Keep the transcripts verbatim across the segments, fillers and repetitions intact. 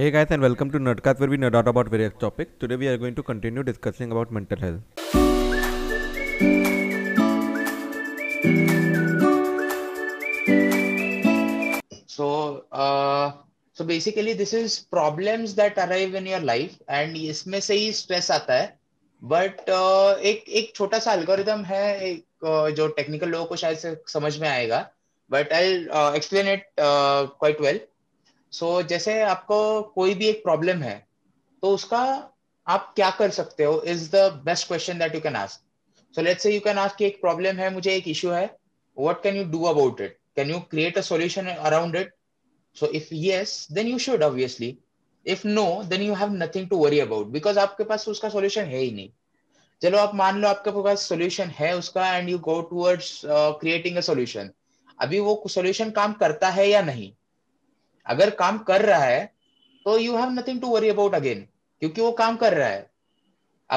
Hey guys and welcome to Nerdcast, where we nerd out about various topics. Today we are going to continue discussing about mental health. So, uh, so basically this is problems that arrive in your life and इसमें से ही stress आता है. But uh, एक एक छोटा सा algorithm है एक जो technical लोगों को शायद समझ में आएगा. But I'll uh, explain it uh, quite well. So so, जैसे आपको कोई भी एक प्रॉब्लम है तो उसका आप क्या कर सकते हो is the best question that you can ask. So let's say you can ask कि एक प्रॉब्लम है, मुझे एक इशू है, what can you do about it, can you create a solution around it. So if yes then you should obviously, if no then you have nothing to worry about, because आपके पास उसका solution है ही नहीं. चलो आप मान लो आपके पास solution है उसका and you go towards creating a solution. अभी वो सॉल्यूशन काम करता है या नहीं, अगर काम कर रहा है तो you have nothing to worry about again, क्योंकि वो काम कर रहा है.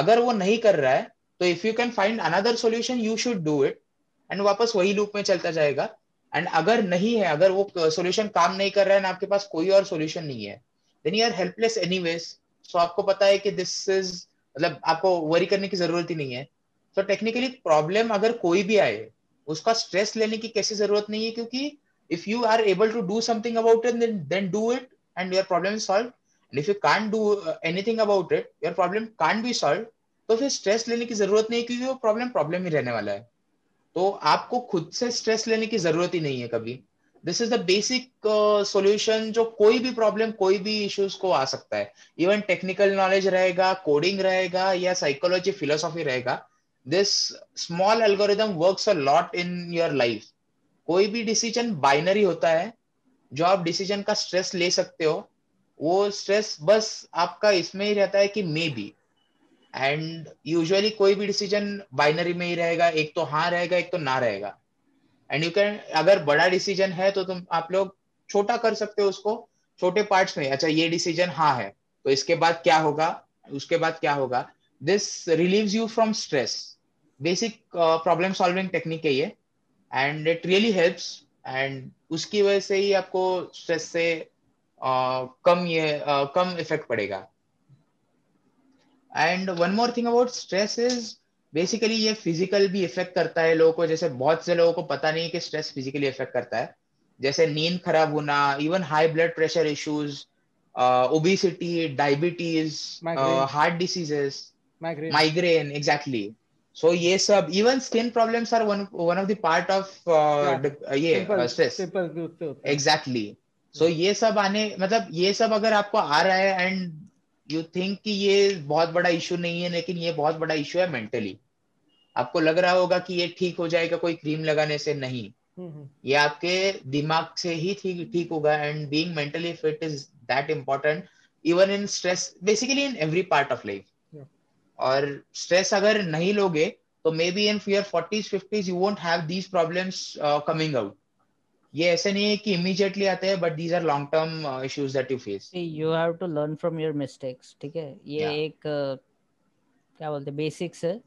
अगर वो नहीं कर रहा है तो if you can find another solution you should do it, and वापस वही लूप में चलता जाएगा. एंड अगर नहीं है, अगर वो सॉल्यूशन काम नहीं कर रहा है ना, आपके पास कोई और सॉल्यूशन नहीं है, then you are helpless anyways. So आपको पता है कि दिस इज मतलब आपको वरी करने की जरूरत ही नहीं है. सो टेक्निकली प्रॉब्लम अगर कोई भी आए उसका स्ट्रेस लेने की कैसी जरूरत नहीं है, क्योंकि if you are able to do something about it then then do it and your problem is solved. And if you can't do anything about it, your problem can't be solved, तो फिर stress लेने की जरूरत नहीं, क्योंकि वो problem problem ही रहने वाला है. तो आपको खुद से स्ट्रेस लेने की जरूरत ही नहीं है कभी. This is the basic solution जो कोई भी प्रॉब्लम, कोई भी इश्यूज को आ सकता है. इवन टेक्निकल नॉलेज रहेगा, कोडिंग रहेगा या साइकोलॉजी फिलोसॉफी रहेगा, this small algorithm works a lot in your life. कोई भी डिसीजन बाइनरी होता है, जो आप डिसीजन का स्ट्रेस ले सकते हो वो स्ट्रेस बस आपका इसमें ही रहता है कि मे बी, एंड यूजुअली कोई भी डिसीजन बाइनरी में ही रहेगा, एक तो हाँ रहेगा एक तो ना रहेगा. एंड यू कैन, अगर बड़ा डिसीजन है तो तुम आप लोग छोटा कर सकते हो उसको, छोटे पार्ट्स में. अच्छा ये डिसीजन हाँ है तो इसके बाद क्या होगा, उसके बाद क्या होगा. This relieves you from stress. Basic problem solving technique है ये and it really helps, and उसकी वजह से ही आपको स्ट्रेस से uh, कम ये uh, कम इफेक्ट पड़ेगा. And one more thing about stress is basically ये फिजिकल भी इफेक्ट करता है लोगों को. जैसे बहुत से लोगों को पता नहीं कि स्ट्रेस फिजिकली इफेक्ट करता है, जैसे नींद खराब होना, even high blood pressure issues, obesity, diabetes, heart diseases, migraine. Exactly. So ये सब, even skin problems are one one of the part of ये स्ट्रेस. एग्जैक्टली. सो ये सब आने मतलब ये सब अगर आपको आ रहा है एंड यू थिंक कि ये बहुत बड़ा इशू नहीं है, लेकिन ये बहुत बड़ा इशू है मेंटली. आपको लग रहा होगा कि ये ठीक हो जाएगा कोई क्रीम लगाने से, नहीं. mm-hmm. ये आपके दिमाग से ही ठीक ठीक होगा. And being mentally fit is that important even in stress, basically in every part of life. और स्ट्रेस अगर नहीं लोगे तो may be in your forties fifties you won't have these problems coming out. ये ऐसे नहीं है कि इमीडिएटली आते हैं, but these are long term issues that you face. You have to learn from your mistakes. ठीक है, ये yeah. एक uh, क्या बोलते बेसिक्स है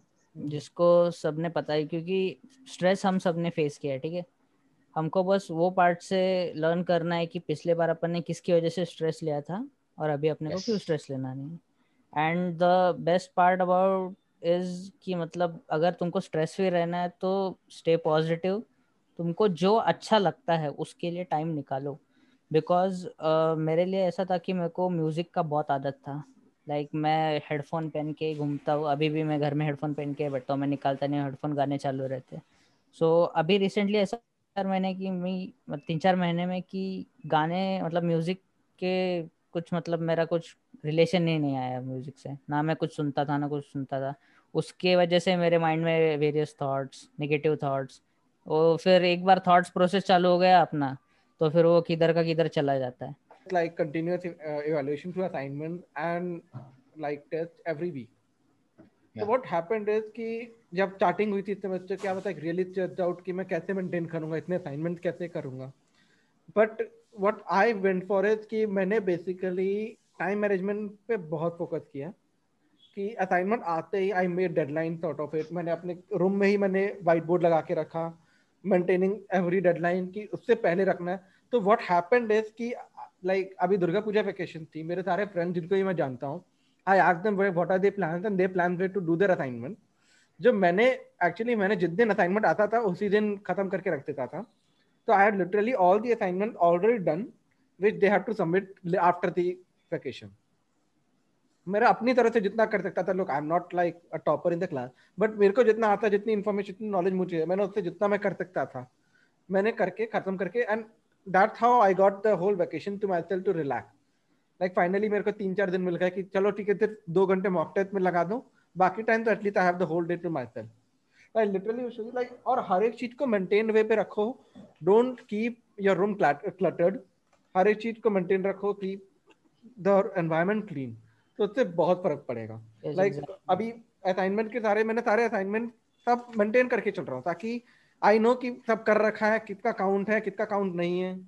जिसको सबने पता है, क्योंकि स्ट्रेस हम सबने फेस किया है. ठीक है, हमको बस वो पार्ट से लर्न करना है कि पिछले बार अपन ने किसकी वजह से स्ट्रेस लिया था और अभी अपने yes. को क्यों स्ट्रेस लेना नहीं है. And the best part about is कि मतलब अगर तुमको स्ट्रेस फ्री रहना है तो स्टे पॉजिटिव. तुमको जो अच्छा लगता है उसके लिए टाइम निकालो, बिकॉज uh, मेरे लिए ऐसा था कि मेरे को म्यूज़िक का बहुत आदत था. लाइक like, मैं हेडफोन पहन के घूमता हूँ, अभी भी मैं घर में हेडफोन पहन के बैठता हूँ, मैं निकालता नहीं, हेडफोन गाने चालू रहते. सो so, अभी रिसेंटली ऐसा चार महीने की मैं तीन चार महीने में कि गाने मतलब म्यूज़िक के कुछ मतलब मेरा कुछ रिलेशन ही नहीं आया म्यूजिक से, ना मैं कुछ सुनता था ना कुछ सुनता था. उसके वजह से मेरे माइंड में वेरियस थॉट्स, नेगेटिव थॉट्स, और फिर एक बार थॉट्स प्रोसेस चालू हो गया अपना तो फिर वो किधर का किधर चला जाता है. Like continuous evaluation through assignment and like test every week. तो व्हाट हैपेंड इज कि जब स्टार्टिंग हुई थी सेमेस्टर की, आप लाइक रियली स्ट्रेस्ड आउट कि मैं कैसे मेंटेन करूंगा, इतने असाइनमेंट कैसे करूंगा. But what I went for is कि मैंने बेसिकली टाइम मैनेजमेंट पे बहुत फोकस किया कि असाइनमेंट आते ही I made deadline sort of it. मैंने अपने रूम में ही मैंने वाइट बोर्ड लगा के रखा, मेंटेनिंग एवरी डेडलाइन कि उससे पहले रखना है. तो व्हाट हैपेंड इज कि like अभी दुर्गा पूजा वेकेशन थी, मेरे सारे फ्रेंड्स जिनको ही मैं जानता हूँ, I asked them what are they plans and they plans way to do their assignment. जो मैंने एक्चुअली मैंने जिस दिन असाइनमेंट आता था उसी दिन खत्म करके रख देता था, तो I had literally all the assignment already done which they had to submit after the vacation. मेरा अपनी तरफ से जितना कर सकता था, लोग I am not like a topper in the class, but मेरे को जितना आता, जितनी इन्फॉर्मेशन, जितनी नॉलेज मुझे, मैंने उससे जितना मैं कर सकता था मैंने करके खत्म करके, and that's how I got the whole vacation to myself to relax. Like finally मेरे को तीन चार दिन मिल गया कि चलो ठीक है फिर दो घंटे मॉक टेस्ट में लगा दो, बाकी टाइम तो at least I have the whole day to myself. Like literally like, और हर एक चीज को मेंटेन वे पे रखो, don't keep your room cluttered, हर एक चीज को मेंटेन रखो, कीप द एनवायरमेंट क्लीन, तो उससे बहुत फर्क पड़ेगा। Like yes, like, exactly. अभी असाइनमेंट के सारे मैंने सारे असाइनमेंट सब मेंटेन करके चल रहा हूँ ताकि आई नो कि सब कर रखा है, किसका काउंट है, किसका काउंट नहीं है।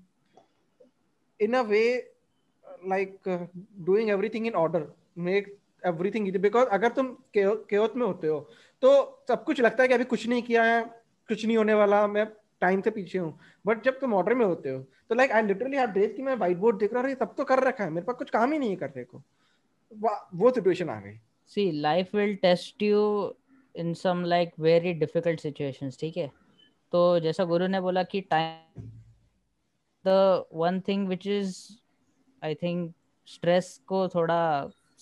In a way like doing everything in order make everything easy, because अगर तुम केओस में होते हो तो सब कुछ लगता है कि अभी कुछ नहीं किया है, कुछ नहीं होने वाला, मैं टाइम से पीछे हूँ। बट जब तुम ऑर्डर में होते हो तो like I literally have days कि मैं व्हाइट बोर्ड देख रहा हूँ, सब तो कर रखा है, मेरे पास कुछ काम ही नहीं है करने को, वो सिचुएशन आ गई। See life will test you in some like very difficult situations, ठीक है। तो जैसा गुरु ने बोला कि time the one thing which is I think stress को थोड़ा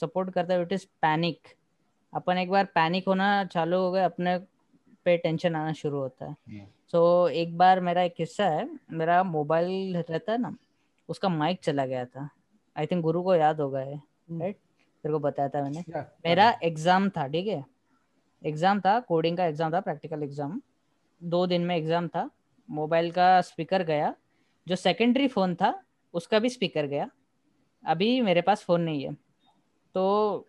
सपोर्ट करता है, व्हिच इज पैनिक। अपन एक बार पैनिक होना चालू हो गए, अपने पे टेंशन आना शुरू होता है। सो yeah. so, एक बार मेरा एक किस्सा है, मेरा मोबाइल रहता है ना, उसका माइक चला गया था, आई थिंक गुरु को याद होगा है, राइट hmm. तेरे को बताया था मैंने। yeah. मेरा एग्जाम था, ठीक है, एग्जाम था, कोडिंग का एग्जाम था, प्रैक्टिकल एग्जाम, दो दिन में एग्जाम था। मोबाइल का स्पीकर गया, जो सेकेंडरी फोन था उसका भी स्पीकर गया। अभी मेरे पास फोन नहीं है, तो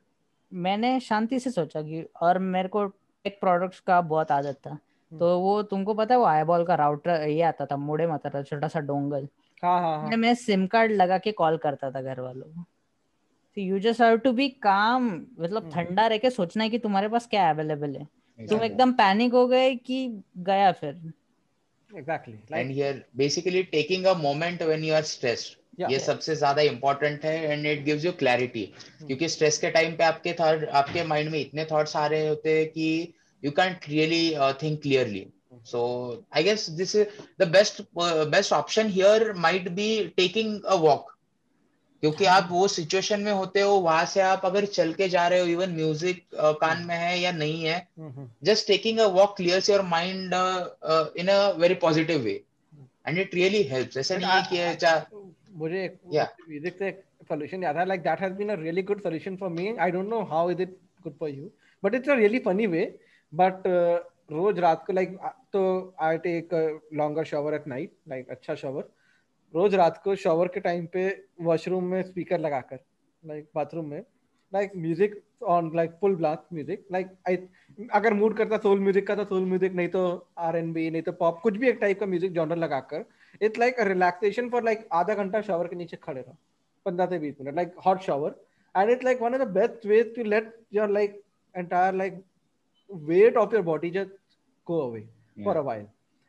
मैंने शांति से सोचा कि, और मेरे को टेक प्रोडक्ट्स का बहुत आदत था, hmm. तो वो तुमको पता है वो आईबॉल का राउटर ये आता था, मोड़े में आता था छोटा सा डोंगल, हाँ हाँ हाँ। मैं सिम कार्ड लगा के कॉल करता था घर वालों को। You just have to be calm, मतलब ठंडा रह के सोचना है कि तुम्हारे पास क्या अवेलेबल है। exactly. तुम एकदम पैनिक हो गए कि गया फिर। Exactly. Like... And you're basically taking a moment when you are stressed. Yeah. ये सबसे ज्यादा इम्पोर्टेंट है and it gives you clarity, क्योंकि स्ट्रेस के टाइम पे आपके थॉट आपके माइंड में इतने थॉट्स आ रहे होते हैं कि you can't really think clearly. So I guess this is the best best option here might be taking a walk, क्योंकि आप वो सिचुएशन में होते हो, वहां से आप अगर चल के जा रहे हो, इवन म्यूजिक कान में है या नहीं है, just taking a walk clears your mind in a very positive way and it really helps. ऐसे नहीं कि मुझे म्यूजिक से सॉल्यूशन याद आया, like that has been a really good solution for me. I don't know how is it good for you, but it's a really funny way. But रोज रात को लाइक तो I take longer shower at night, like अच्छा shower, रोज रात को shower के time पे washroom में स्पीकर लगाकर लाइक बाथरूम में like music on, like full blast music, like I अगर मूड करता सोल म्यूजिक का तो सोल म्यूजिक, नहीं तो आर एन बी, नहीं तो पॉप, कुछ भी एक टाइप का म्यूजिक जॉनर लगाकर it's like relaxation for like आधा घंटा शॉवर के नीचे खड़े रहो, पंद्रह से बीस minute, like hot shower, and it's like one of the best way to let your like entire like weight of your body just go away for a while,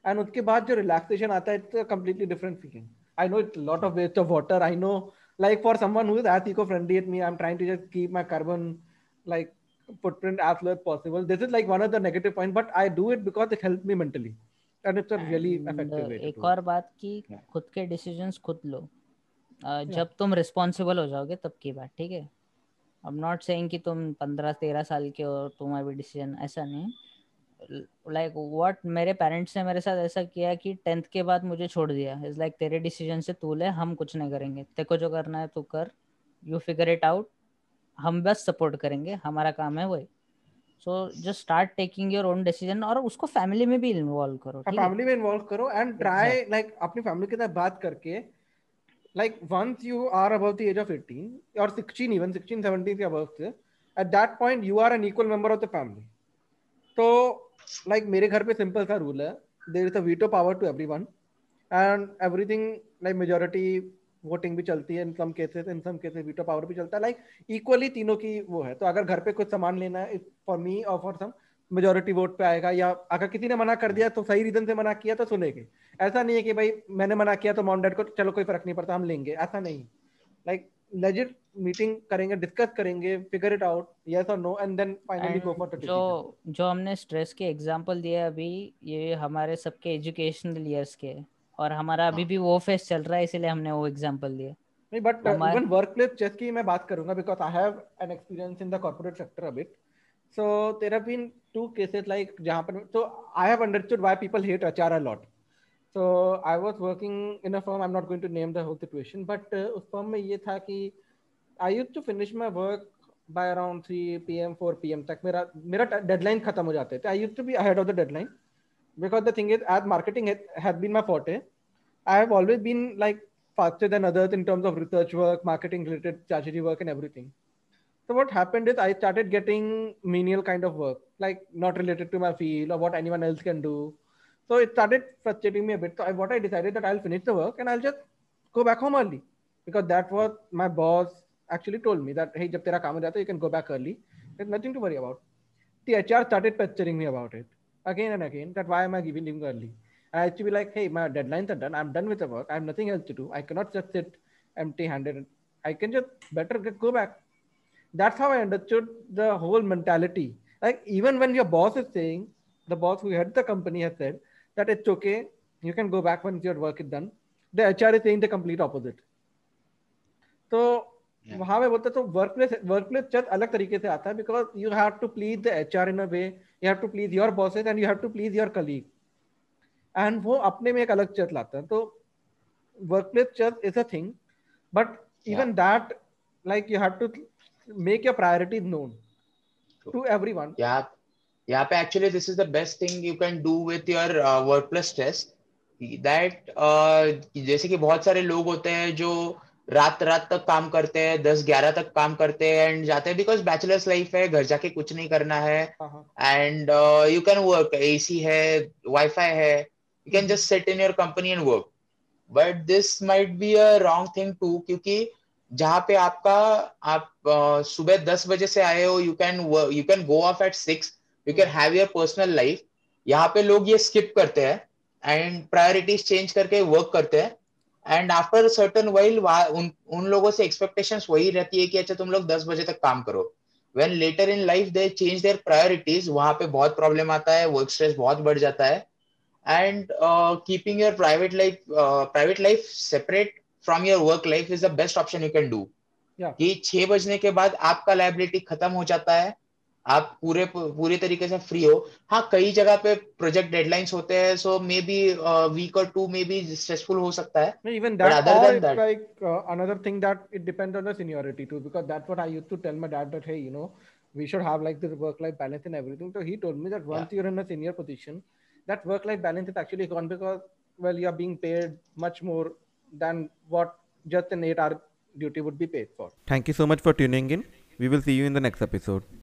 and उसके बाद जो रिलैक्सेशन आता है it's completely different feeling. I know it's a lot of waste of water. I know, like for someone who is as eco-friendly as me, I'm trying to just keep my carbon like footprint as low as possible. This is like one of the negative points, but I do it because it helps me mentally, and it's a really and effective way. एक और बात की, खुद के decisions खुद लो. जब तुम responsible हो जाओगे तब की बात, ठीक है? I'm not saying कि तुम पंद्रह तेरह साल के हो तुम्हारा भी decision, ऐसा नहीं. Like what मेरे पेरेंट्स ने मेरे साथ ऐसा किया कि टेंथ के बाद मुझे छोड़ दिया। It's like तेरे डिसीजन से तू ले, हम कुछ नहीं करेंगे, तेरे को जो करना है तू कर, यू फिगर इट आउट, हम बस सपोर्ट करेंगे, हमारा काम है वही। So just start taking your own decision, और उसको फैमिली में भी इन्वॉल्व करो, फैमिली में इन्वॉल्व करो, एंड ट्राई लाइक अपनी फैमिली के साथ बात करके, like once you are above the age of अठारह और सोलह, इवन सोलह सत्रह के अबव से, at that point you are an equal member of the family. तो लाइक like, मेरे घर पे सिंपल सा रूल है, there is a veto power to everyone and everything, like majority voting भी चलती है in some cases, in some cases veto power भी चलता है, लाइक इक्वली तीनों की वो है। तो अगर घर पे कुछ सामान लेना है फॉर मी और फॉर सम, मेजॉरिटी वोट पे आएगा, या अगर किसी ने मना कर दिया तो सही रीजन से मना किया तो सुनेंगे। ऐसा नहीं है कि भाई मैंने मना किया तो मॉम डैड को चलो कोई फर्क नहीं पड़ता हम लेंगे, ऐसा नहीं। like legit meeting करेंगे, discuss करेंगे, figure it out, yes or no, and then finally and go for the decision. जो जो हमने stress के example दिए अभी, ये हमारे सबके educational years के है और हमारा अभी भी वो फेस चल रहा है, इसीलिए हमने वो एग्जांपल दिए. नहीं बट इवन वर्कप्लेस चेस की मैं बात करूंगा because I have an experience in the corporate sector a bit. So there have been two cases like जहां पर तो I have understood why people hate HR a lot. So I was working in a firm, I am not going to name the whole situation, but उस firm में ये था कि I used to finish my work by around three PM four PM तक. मेरा मेरा deadline खत्म हो जाते थे. I used to be ahead of the deadline because the thing is ad marketing has been my forte. I have always been like faster than others in terms of research work, marketing related strategy work and everything. So what happened is I started getting menial kind of work, like not related to my field or what anyone else can do. So it started frustrating me a bit. So I, what I decided that I'll finish the work and I'll just go back home early, because that was my boss actually told me that hey, jab tera kaam ho jata you can go back early, there's nothing to worry about. The H R started pestering me about it again and again, that why am I giving leave early. I had to be like, hey, my deadlines are done, I'm done with the work, I have nothing else to do, I cannot just sit empty handed, I can just better go back. That's how I understood the whole mentality. Like even when your boss is saying, the boss who heads the company has said that it's okay, you can go back once your work is done, the H R is saying the complete opposite. So वहाँ मैं बोलता तो workplace workplace चल अलग तरीके से आता है, because you have to please the HR in a way, you have to please your bosses and you have to please your colleague, एंड वो अपने में एक अलग चल लाता है. तो वर्कप्लेस चल is a thing, but even that like you have to make your priorities known to everyone. या या पे actually this is the best thing you can do with your workplace stress that जैसे कि बहुत सारे लोग होते हैं जो रात रात तक काम करते हैं, दस ग्यारह तक काम करते हैं एंड जाते हैं, बिकॉज बैचलर्स लाइफ है, घर जाके कुछ नहीं करना है and you can work, AC है, वाईफाई है, you can just sit in your company and work. But this might be a wrong thing to, क्योंकि जहाँ पे आपका आप uh, सुबह दस बजे से आए हो, you can you can go off at six, you can have your personal life. यहाँ पे लोग ये स्किप करते हैं एंड प्रायोरिटीज चेंज करके वर्क करते हैं, एंड आफ्टर सर्टन वाइल उन उन लोगों से एक्सपेक्टेशंस वही रहती है कि अच्छा तुम लोग दस बजे तक काम करो. When later in life they change their priorities, वहां पे बहुत प्रॉब्लम आता है, वर्क स्ट्रेस बहुत बढ़ जाता है. And keeping your private life private life separate from your work life is the best option you can do. कि छह बजने के बाद आपका लाइबिलिटी खत्म हो जाता है, आप पूरे पूरे तरीके से फ्री हो. हाँ, कई जगह पे प्रोजेक्ट डेडलाइंस होते हैं, सो मे बी वीक और टू मे बी स्ट्रेसफुल हो सकता है. इवन दैट और like another thing that it depends on the seniority too, because that's what I used to tell my dad that hey you know we should have like this work life balance in everything. So he told me that once you are in a senior position that work life balance is actually gone, because well you are being paid much more than what just an eight hour duty would be paid for. Thank you so much for tuning in. We will see you in the next episode.